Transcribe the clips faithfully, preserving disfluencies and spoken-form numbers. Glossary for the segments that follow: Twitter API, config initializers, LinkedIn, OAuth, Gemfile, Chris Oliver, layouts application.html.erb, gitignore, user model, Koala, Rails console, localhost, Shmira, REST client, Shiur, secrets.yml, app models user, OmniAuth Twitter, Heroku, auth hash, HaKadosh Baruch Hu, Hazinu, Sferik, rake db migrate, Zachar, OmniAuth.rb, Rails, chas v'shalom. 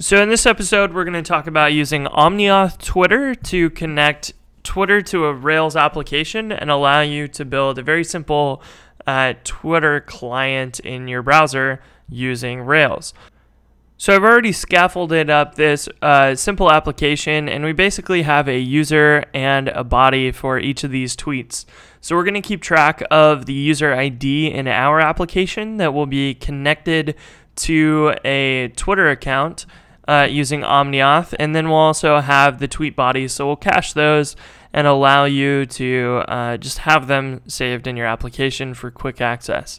So in this episode, we're going to talk about using OmniAuth Twitter to connect Twitter to a Rails application and allow you to build a very simple uh, Twitter client in your browser using Rails. So I've already scaffolded up this uh, simple application, and we basically have a user and a body for each of these tweets. So we're going to keep track of the user I D in our application that will be connected to a Twitter account uh, using OmniAuth, and then we'll also have the tweet bodies, so we'll cache those and allow you to uh, just have them saved in your application for quick access.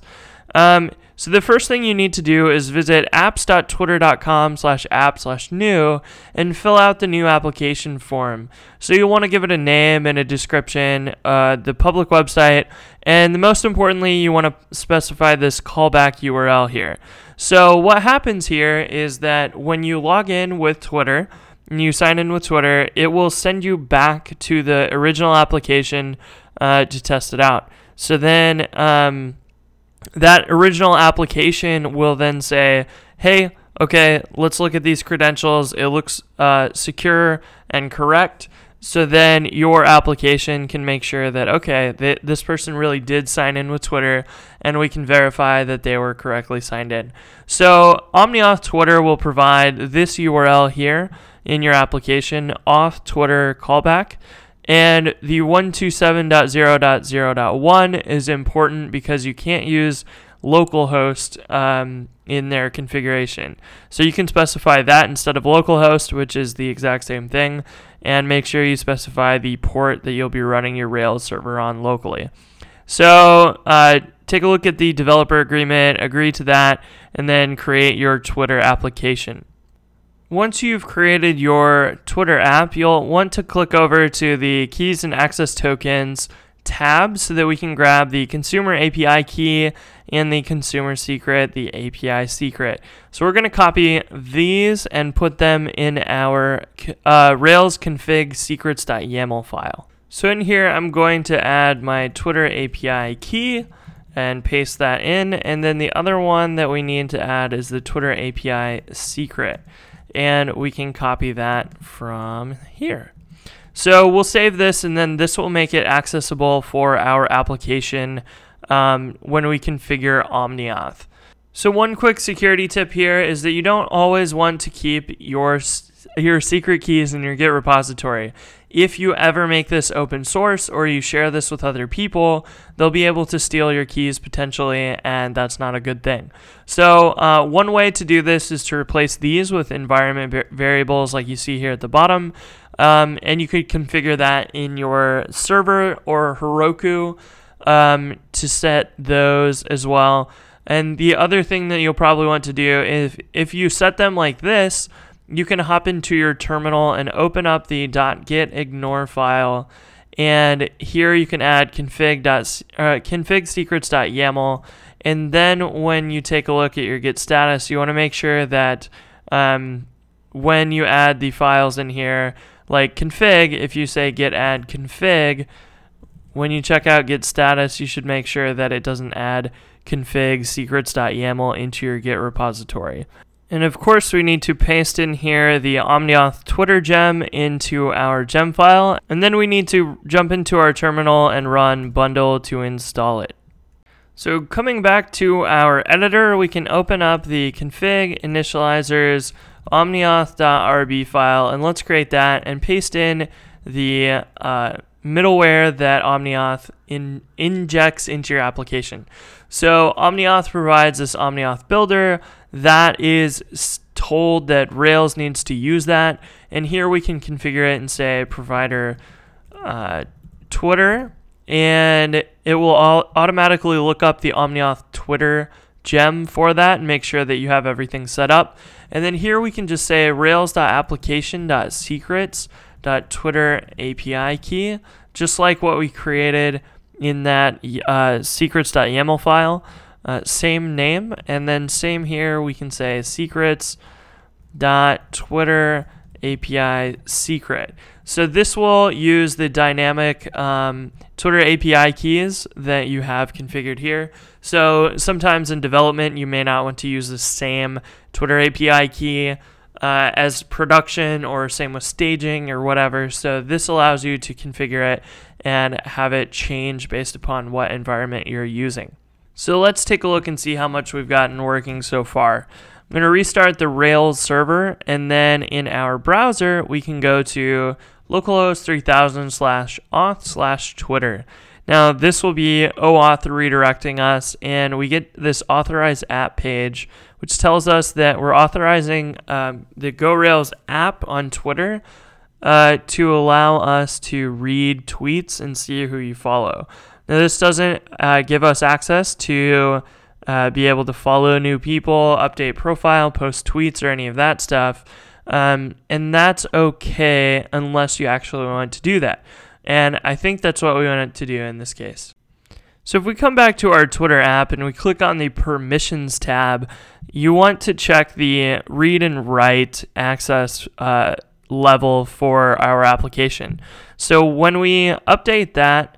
Um, so the first thing you need to do is visit apps dot twitter dot com slash app slash new and fill out the new application form. So you'll want to give it a name and a description, uh, the public website, and most importantly, you want to specify this callback U R L here. So what happens here is that when you log in with Twitter, and you sign in with Twitter, it will send you back to the original application uh, to test it out. So then, um... that original application will then say, hey, okay, let's look at these credentials. It looks uh, secure and correct. So then your application can make sure that, okay, th this person really did sign in with Twitter, and we can verify that they were correctly signed in. So OmniAuth Twitter will provide this U R L here in your application, auth Twitter callback. And the one twenty-seven dot zero dot zero dot one is important because you can't use localhost um, in their configuration. So you can specify that instead of localhost, which is the exact same thing, and make sure you specify the port that you'll be running your Rails server on locally. So uh, take a look at the developer agreement, agree to that, and then create your Twitter application. Once you've created your Twitter app, you'll want to click over to the Keys and Access Tokens tab so that we can grab the Consumer A P I key and the Consumer Secret, the A P I secret. So we're going to copy these and put them in our uh, Rails config secrets dot y m l file. So in here, I'm going to add my Twitter A P I key and paste that in. And then the other one that we need to add is the Twitter A P I secret. And we can copy that from here. So we'll save this, and then this will make it accessible for our application um, when we configure OmniAuth. So one quick security tip here is that you don't always want to keep your your secret keys in your Git repository. If you ever make this open source or you share this with other people, they'll be able to steal your keys potentially, and that's not a good thing. So uh, one way to do this is to replace these with environment variables like you see here at the bottom, um, and you could configure that in your server or Heroku um, to set those as well. And the other thing that you'll probably want to do is if you set them like this, you can hop into your terminal and open up the .gitignore file, and here you can add config uh, config secrets dot y m l, and then when you take a look at your git status, you want to make sure that um, when you add the files in here, like config, if you say git add config, when you check out git status, you should make sure that it doesn't add config secrets dot y m l into your Git repository. And of course, we need to paste in here the OmniAuth Twitter gem into our gem file, and then we need to jump into our terminal and run bundle to install it. So coming back to our editor, we can open up the config initializers omni auth dot r b file, and let's create that and paste in the uh, middleware that OmniAuth in injects into your application. So OmniAuth provides this OmniAuth builder that is told that Rails needs to use that, and here we can configure it and say provider uh, Twitter, and it will all automatically look up the OmniAuth Twitter gem for that and make sure that you have everything set up. And then here we can just say rails dot application dot secrets dot twitter A P I key, just like what we created in that uh, secrets dot y m l file, uh, same name, and then same here we can say secrets dot twitter A P I secret. So this will use the dynamic um, Twitter A P I keys that you have configured here. So sometimes in development you may not want to use the same Twitter A P I key uh, as production, or same with staging or whatever. So this allows you to configure it and have it change based upon what environment you're using. So let's take a look and see how much we've gotten working so far. I'm going to restart the Rails server, and then in our browser we can go to localhost three thousand slash auth slash Twitter. Now this will be OAuth redirecting us, and we get this authorize app page, which tells us that we're authorizing um, the Go Rails app on Twitter uh, to allow us to read tweets and see who you follow. Now this doesn't uh, give us access to uh, be able to follow new people, update profile, post tweets, or any of that stuff. Um, and that's okay unless you actually want to do that. And I think that's what we want it to do in this case. So if we come back to our Twitter app and we click on the permissions tab, you want to check the read and write access uh, level for our application. So when we update that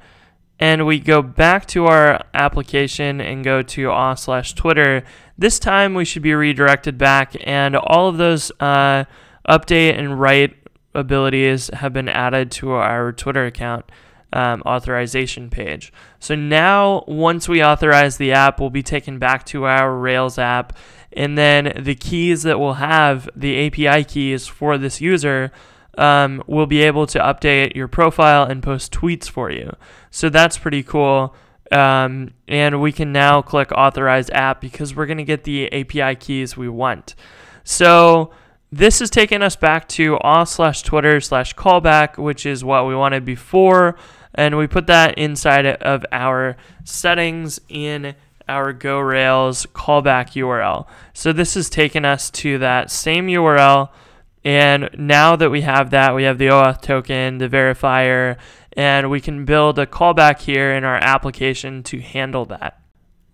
and we go back to our application and go to auth slash Twitter, this time we should be redirected back, and all of those uh, update and write abilities have been added to our Twitter account um, authorization page. So now once we authorize the app, we'll be taken back to our Rails app, and then the keys that we'll have, the A P I keys for this user, um, will be able to update your profile and post tweets for you. So that's pretty cool. Um, and we can now click authorize app because we're going to get the A P I keys we want. So this has taken us back to auth slash Twitter slash callback, which is what we wanted before, and we put that inside of our settings in our Go Rails callback U R L. So this has taken us to that same U R L, and now that we have that, we have the OAuth token, the verifier, and we can build a callback here in our application to handle that.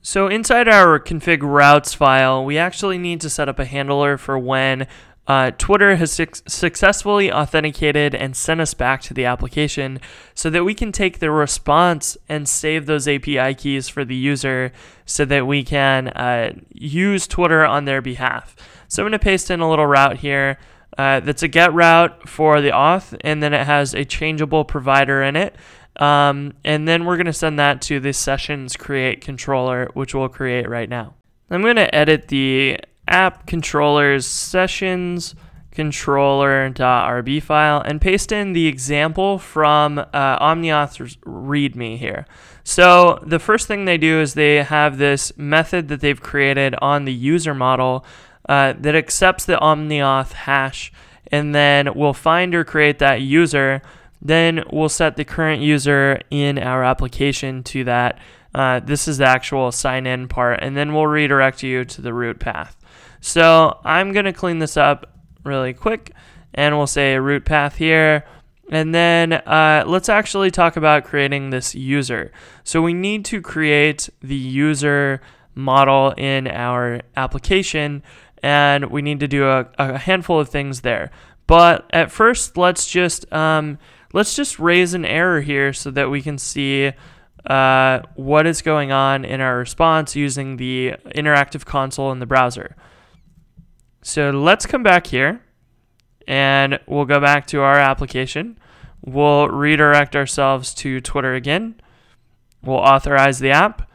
So inside our config routes file, we actually need to set up a handler for when Uh, Twitter has su- successfully authenticated and sent us back to the application, so that we can take the response and save those A P I keys for the user so that we can uh, use Twitter on their behalf. So I'm going to paste in a little route here uh, that's a get route for the auth, and then it has a changeable provider in it. Um, and then we're going to send that to the sessions create controller, which we'll create right now. I'm going to edit the app controllers sessions controller dot R B file and paste in the example from uh, OmniAuth's README here. So the first thing they do is they have this method that they've created on the user model uh, that accepts the OmniAuth hash, and then we'll find or create that user. Then we'll set the current user in our application to that. Uh, this is the actual sign in part, and then we'll redirect you to the root path. So I'm going to clean this up really quick, and we'll say root path here, and then uh, let's actually talk about creating this user. So we need to create the user model in our application, and we need to do a, a handful of things there. But at first, let's just um, let's just raise an error here so that we can see Uh, what is going on in our response using the interactive console in the browser. So let's come back here, and we'll go back to our application. We'll redirect ourselves to Twitter again. We'll authorize the app.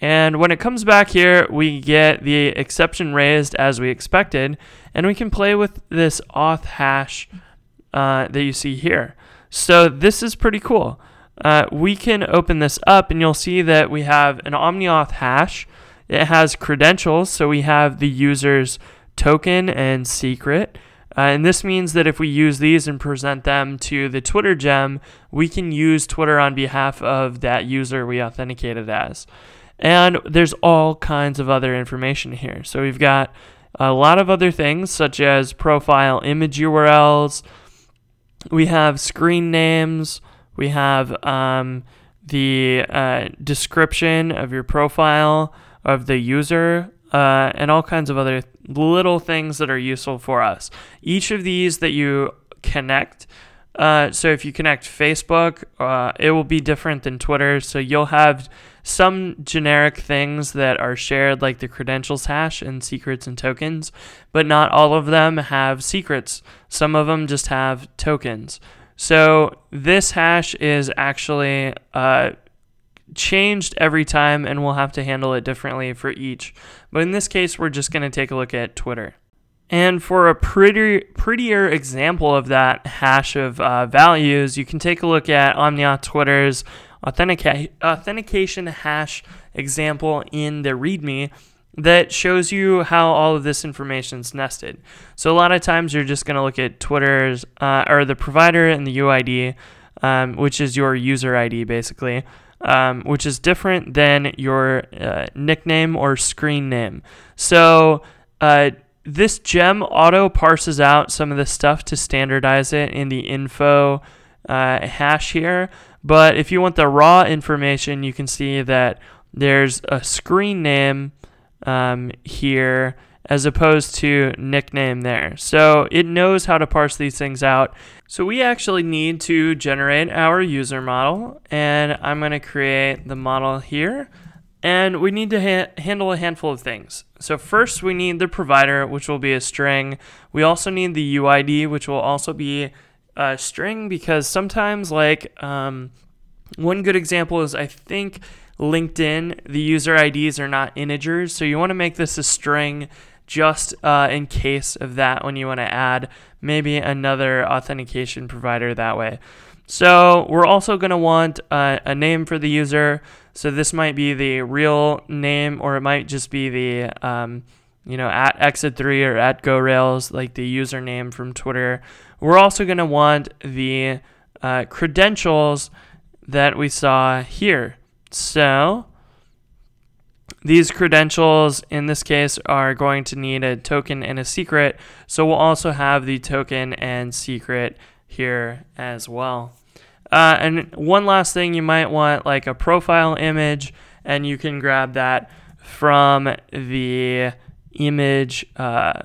And when it comes back here, we get the exception raised as we expected, and we can play with this auth hash uh, that you see here. So this is pretty cool. Uh, we can open this up, and you'll see that we have an OmniAuth hash. It has credentials, so we have the user's token and secret. Uh, and this means that if we use these and present them to the Twitter gem, we can use Twitter on behalf of that user we authenticated as. And there's all kinds of other information here. So we've got a lot of other things, such as profile image U R Ls. We have screen names. We have um, the uh, description of your profile, of the user, uh, and all kinds of other little things that are useful for us. Each of these that you connect Uh, so if you connect Facebook, uh, it will be different than Twitter. So you'll have some generic things that are shared, like the credentials hash and secrets and tokens, but not all of them have secrets. Some of them just have tokens. So this hash is actually uh, changed every time, and we'll have to handle it differently for each. But in this case, we're just going to take a look at Twitter. And for a pretty, prettier example of that hash of uh, values, you can take a look at OmniAuth Twitter's authentica- authentication hash example in the README that shows you how all of this information is nested. So a lot of times you're just going to look at Twitter's uh, or the provider and the U I D, um, which is your user I D basically, um, which is different than your uh, nickname or screen name. So uh, this gem auto parses out some of the stuff to standardize it in the info uh, hash here. But if you want the raw information, you can see that there's a screen name um, here as opposed to nickname there. So it knows how to parse these things out. So we actually need to generate our user model, and I'm going to create the model here. And we need to ha- handle a handful of things. So first we need the provider, which will be a string. We also need the U I D, which will also be a string, because sometimes, like um, one good example is, I think LinkedIn, the user I Ds are not integers. So you want to make this a string just uh, in case of that, when you want to add maybe another authentication provider that way. So we're also going to want uh, a name for the user. So this might be the real name, or it might just be the, um, you know, at exit three or at Go Rails, like the username from Twitter. We're also going to want the uh, credentials that we saw here. So these credentials in this case are going to need a token and a secret. So we'll also have the token and secret here as well. Uh, and one last thing, you might want like a profile image, and you can grab that from the image uh,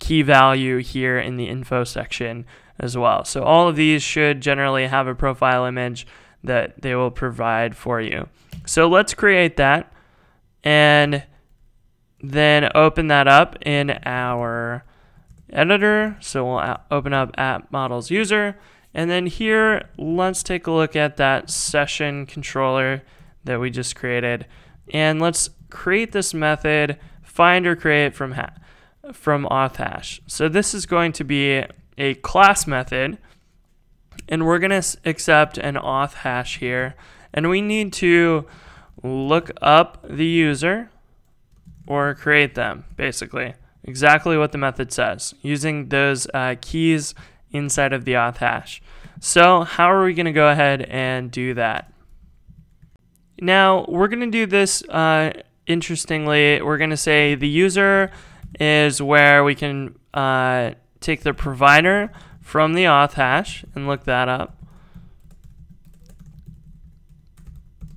key value here in the info section as well. So all of these should generally have a profile image that they will provide for you. So let's create that and then open that up in our editor. So we'll open up app models user, and then here let's take a look at that session controller that we just created, and let's create this method find or create from ha- from auth hash. So this is going to be a class method, and we're going to accept an auth hash here, and we need to look up the user or create them, basically exactly what the method says, using those uh, keys inside of the auth hash. So how are we going to go ahead and do that? Now we're going to do this uh, interestingly. We're going to say the user is where we can uh, take the provider from the auth hash and look that up.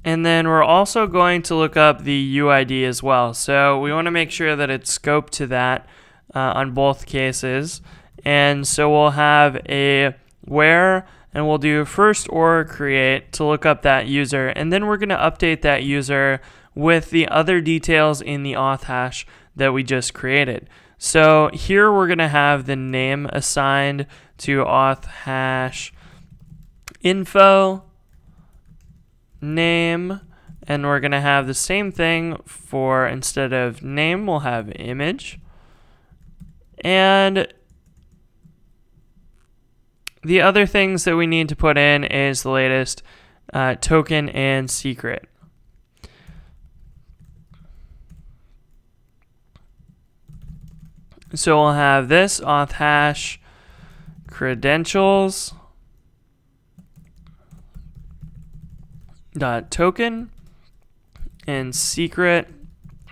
And then we're also going to look up the U I D as well. So we want to make sure that it's scoped to that uh, on both cases. And so we'll have a where, and we'll do first or create to look up that user. And then we're going to update that user with the other details in the auth hash that we just created. So here we're going to have the name assigned to auth hash info name, and we're going to have the same thing for, instead of name we'll have image, and the other things that we need to put in is the latest uh, token and secret. So we'll have this auth hash credentials dot token, and secret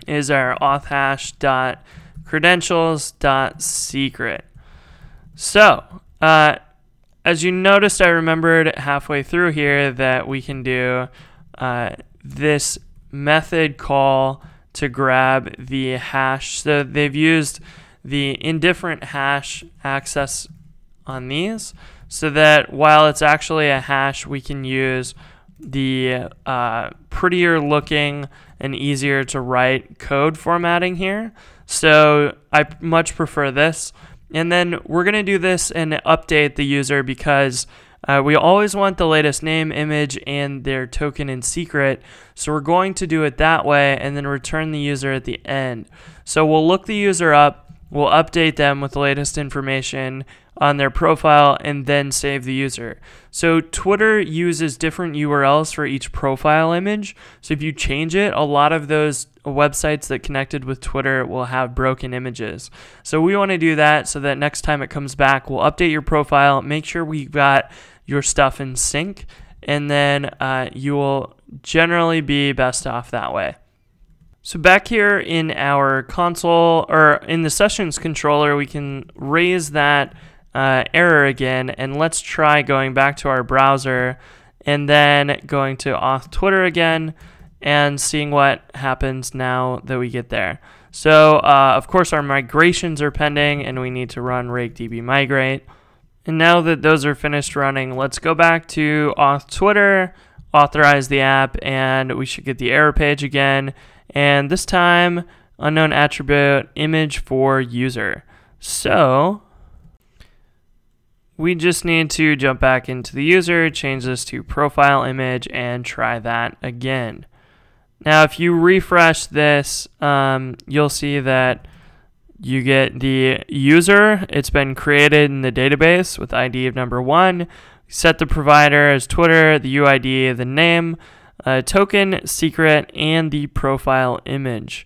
is our auth hash dot credentials dot secret. So uh, as you noticed, I remembered halfway through here that we can do uh, this method call to grab the hash. So they've used the indifferent hash access on these. so that while it's actually a hash, we can use the uh, prettier looking and easier to write code formatting here. So I much prefer this. And then we're going to do this and update the user because uh, we always want the latest name, image, and their token and secret. So we're going to do it that way and then return the user at the end. So we'll look the user up, we'll update them with the latest information on their profile, and then save the user. So Twitter uses different U R Ls for each profile image. So if you change it, a lot of those websites that connected with Twitter will have broken images. So we want to do that so that next time it comes back, we'll update your profile, make sure we got your stuff in sync, and then uh, you will generally be best off that way. So back here in our console, or in the sessions controller, we can raise that Uh, error again, and let's try going back to our browser and then going to auth Twitter again and seeing what happens now that we get there. So uh, of course our migrations are pending and we need to run rake db migrate. And now that those are finished running, let's go back to auth Twitter, authorize the app, and we should get the error page again. And this time, unknown attribute image for user. So we just need to jump back into the user, change this to profile image, and try that again. Now, if you refresh this, um, you'll see that you get the user. It's been created in the database with I D of number one. Set the provider as Twitter, the U I D, the name, uh, token, secret, and the profile image.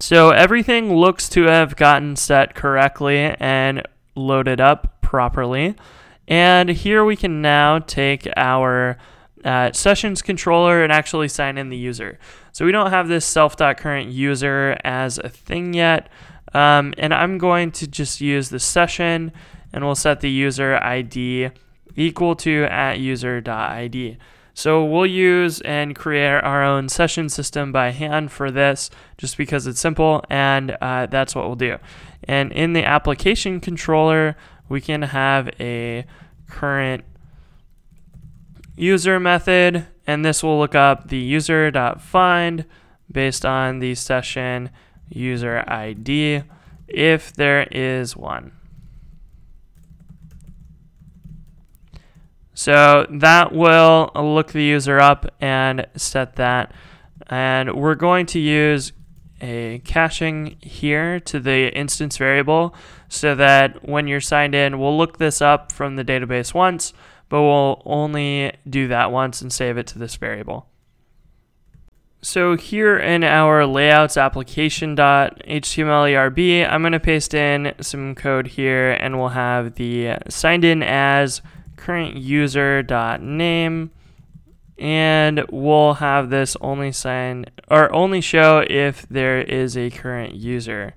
So everything looks to have gotten set correctly and loaded up properly. And here we can now take our uh, sessions controller and actually sign in the user. So we don't have this self.current user as a thing yet. Um, and I'm going to just use the session, and we'll set the user I D equal to at user.id. So we'll use and create our own session system by hand for this, just because it's simple, and uh, that's what we'll do. And in the application controller, we can have a current user method, and this will look up the user.find based on the session user I D, if there is one. So that will look the user up and set that. And we're going to use a caching here to the instance variable so that when you're signed in, we'll look this up from the database once, but we'll only do that once and save it to this variable. So here in our layouts application.html.erb, I'm going to paste in some code here, and we'll have the signed in as current user.name, and we'll have this only sign or only show if there is a current user.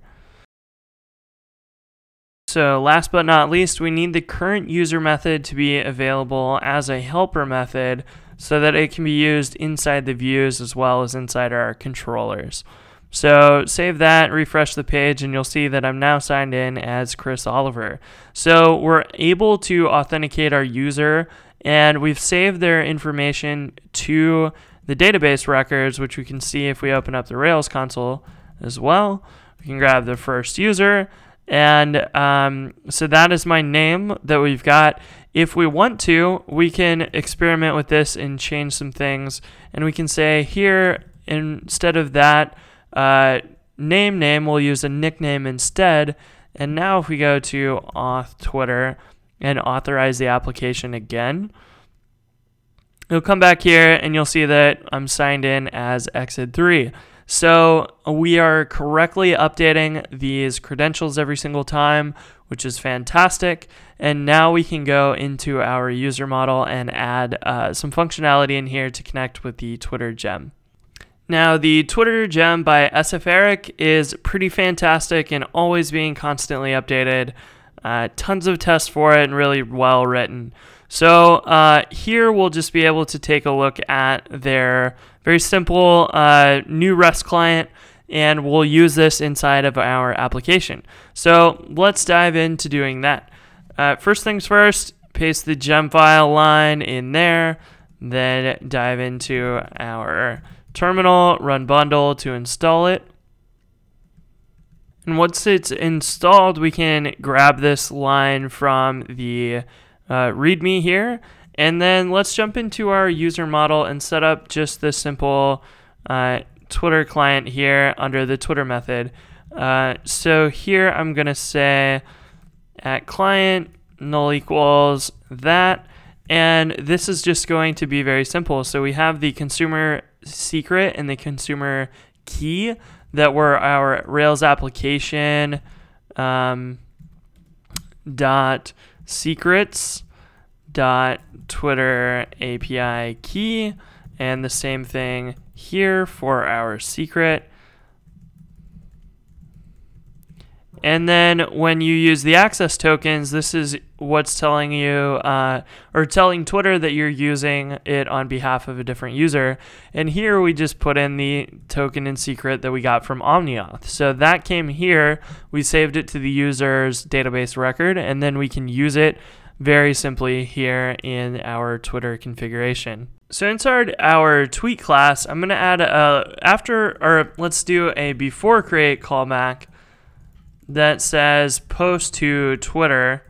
So last but not least, we need the current user method to be available as a helper method so that it can be used inside the views as well as inside our controllers. So save that, refresh the page, and you'll see that I'm now signed in as Chris Oliver. So we're able to authenticate our user, and we've saved their information to the database records, which we can see if we open up the Rails console as well. We can grab the first user, and um, so that is my name that we've got. If we want to, we can experiment with this and change some things, and we can say here, instead of that uh, name name, we'll use a nickname instead. And now if we go to auth Twitter and authorize the application again, you'll come back here and you'll see that I'm signed in as exit three. So we are correctly updating these credentials every single time, which is fantastic. And now we can go into our user model and add uh, some functionality in here to connect with the Twitter gem. Now, the Twitter gem by Sferik is pretty fantastic and always being constantly updated. Uh, tons of tests for it and really well written. So uh, here we'll just be able to take a look at their very simple uh, new REST client, and we'll use this inside of our application. So let's dive into doing that. Uh, first things first, paste the Gemfile line in there, then dive into our terminal, run bundle to install it. And once it's installed, we can grab this line from the uh, README here. And then let's jump into our user model and set up just this simple uh, Twitter client here under the Twitter method. Uh, so here I'm going to say at client null equals that. And this is just going to be very simple. So we have the consumer secret and the consumer key that were our Rails application um, dot secrets dot Twitter A P I key, and the same thing here for our secret. And then when you use the access tokens, this is what's telling you uh, or telling Twitter that you're using it on behalf of a different user. And here we just put in the token and secret that we got from OmniAuth. So that came here. We saved it to the user's database record, and then we can use it very simply here in our Twitter configuration. So inside our tweet class, I'm going to add a after, or let's do a before create callback that says post to Twitter,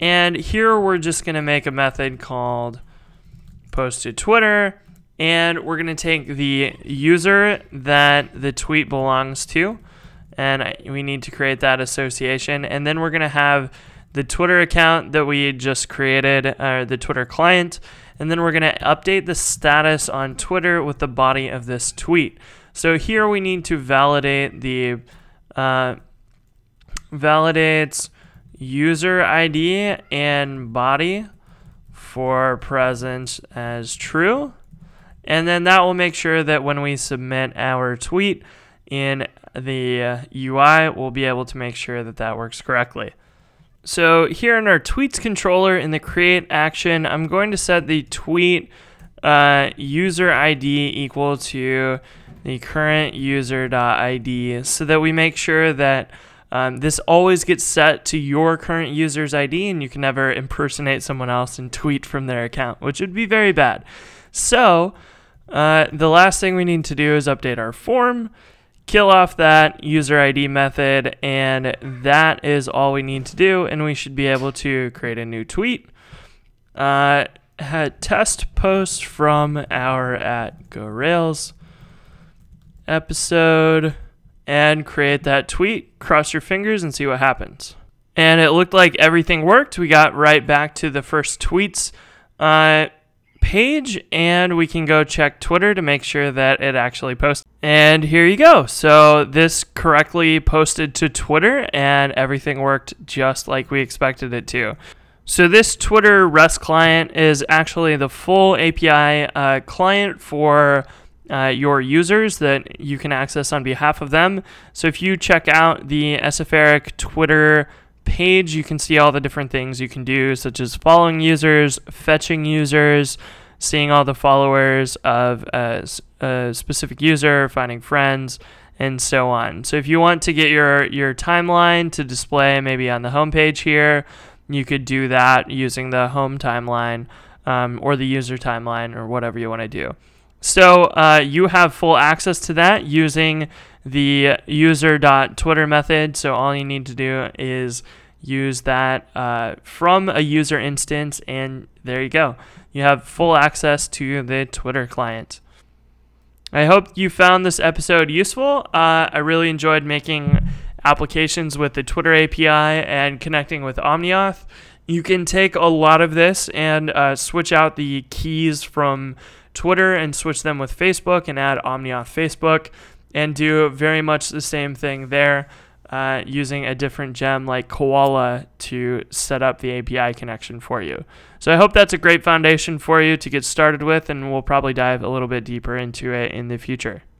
and here we're just going to make a method called post to Twitter, and we're going to take the user that the tweet belongs to, and I, we need to create that association, and then we're going to have the Twitter account that we just created, uh, the Twitter client, and then we're going to update the status on Twitter with the body of this tweet. So here we need to validate the uh, validates user I D and body for present as true. And then that will make sure that when we submit our tweet in the U I, we'll be able to make sure that that works correctly. So here in our tweets controller in the create action, I'm going to set the tweet uh, user I D equal to the current user.id so that we make sure that Um, this always gets set to your current user's I D, and you can never impersonate someone else and tweet from their account, which would be very bad. So uh, the last thing we need to do is update our form, kill off that user I D method, and that is all we need to do, and we should be able to create a new tweet. Uh, had test post from our at Go Rails episode, and create that tweet, cross your fingers, and see what happens. And it looked like everything worked. We got right back to the first tweets uh, page, and we can go check Twitter to make sure that it actually posted. And here you go. So this correctly posted to Twitter, and everything worked just like we expected it to. So this Twitter REST client is actually the full A P I uh, client for Uh, your users that you can access on behalf of them. So if you check out the Sferik Twitter page, you can see all the different things you can do, such as following users, fetching users, seeing all the followers of a, a specific user, finding friends, and so on. So if you want to get your, your timeline to display maybe on the home page here, you could do that using the home timeline um, or the user timeline or whatever you want to do. So uh, you have full access to that using the user.twitter method. So all you need to do is use that uh, from a user instance, and there you go. You have full access to the Twitter client. I hope you found this episode useful. Uh, I really enjoyed making applications with the Twitter A P I and connecting with OmniAuth. You can take a lot of this and uh, switch out the keys from Twitter and switch them with Facebook and add OmniAuth Facebook and do very much the same thing there uh, using a different gem like Koala to set up the A P I connection for you. So I hope that's a great foundation for you to get started with, and we'll probably dive a little bit deeper into it in the future.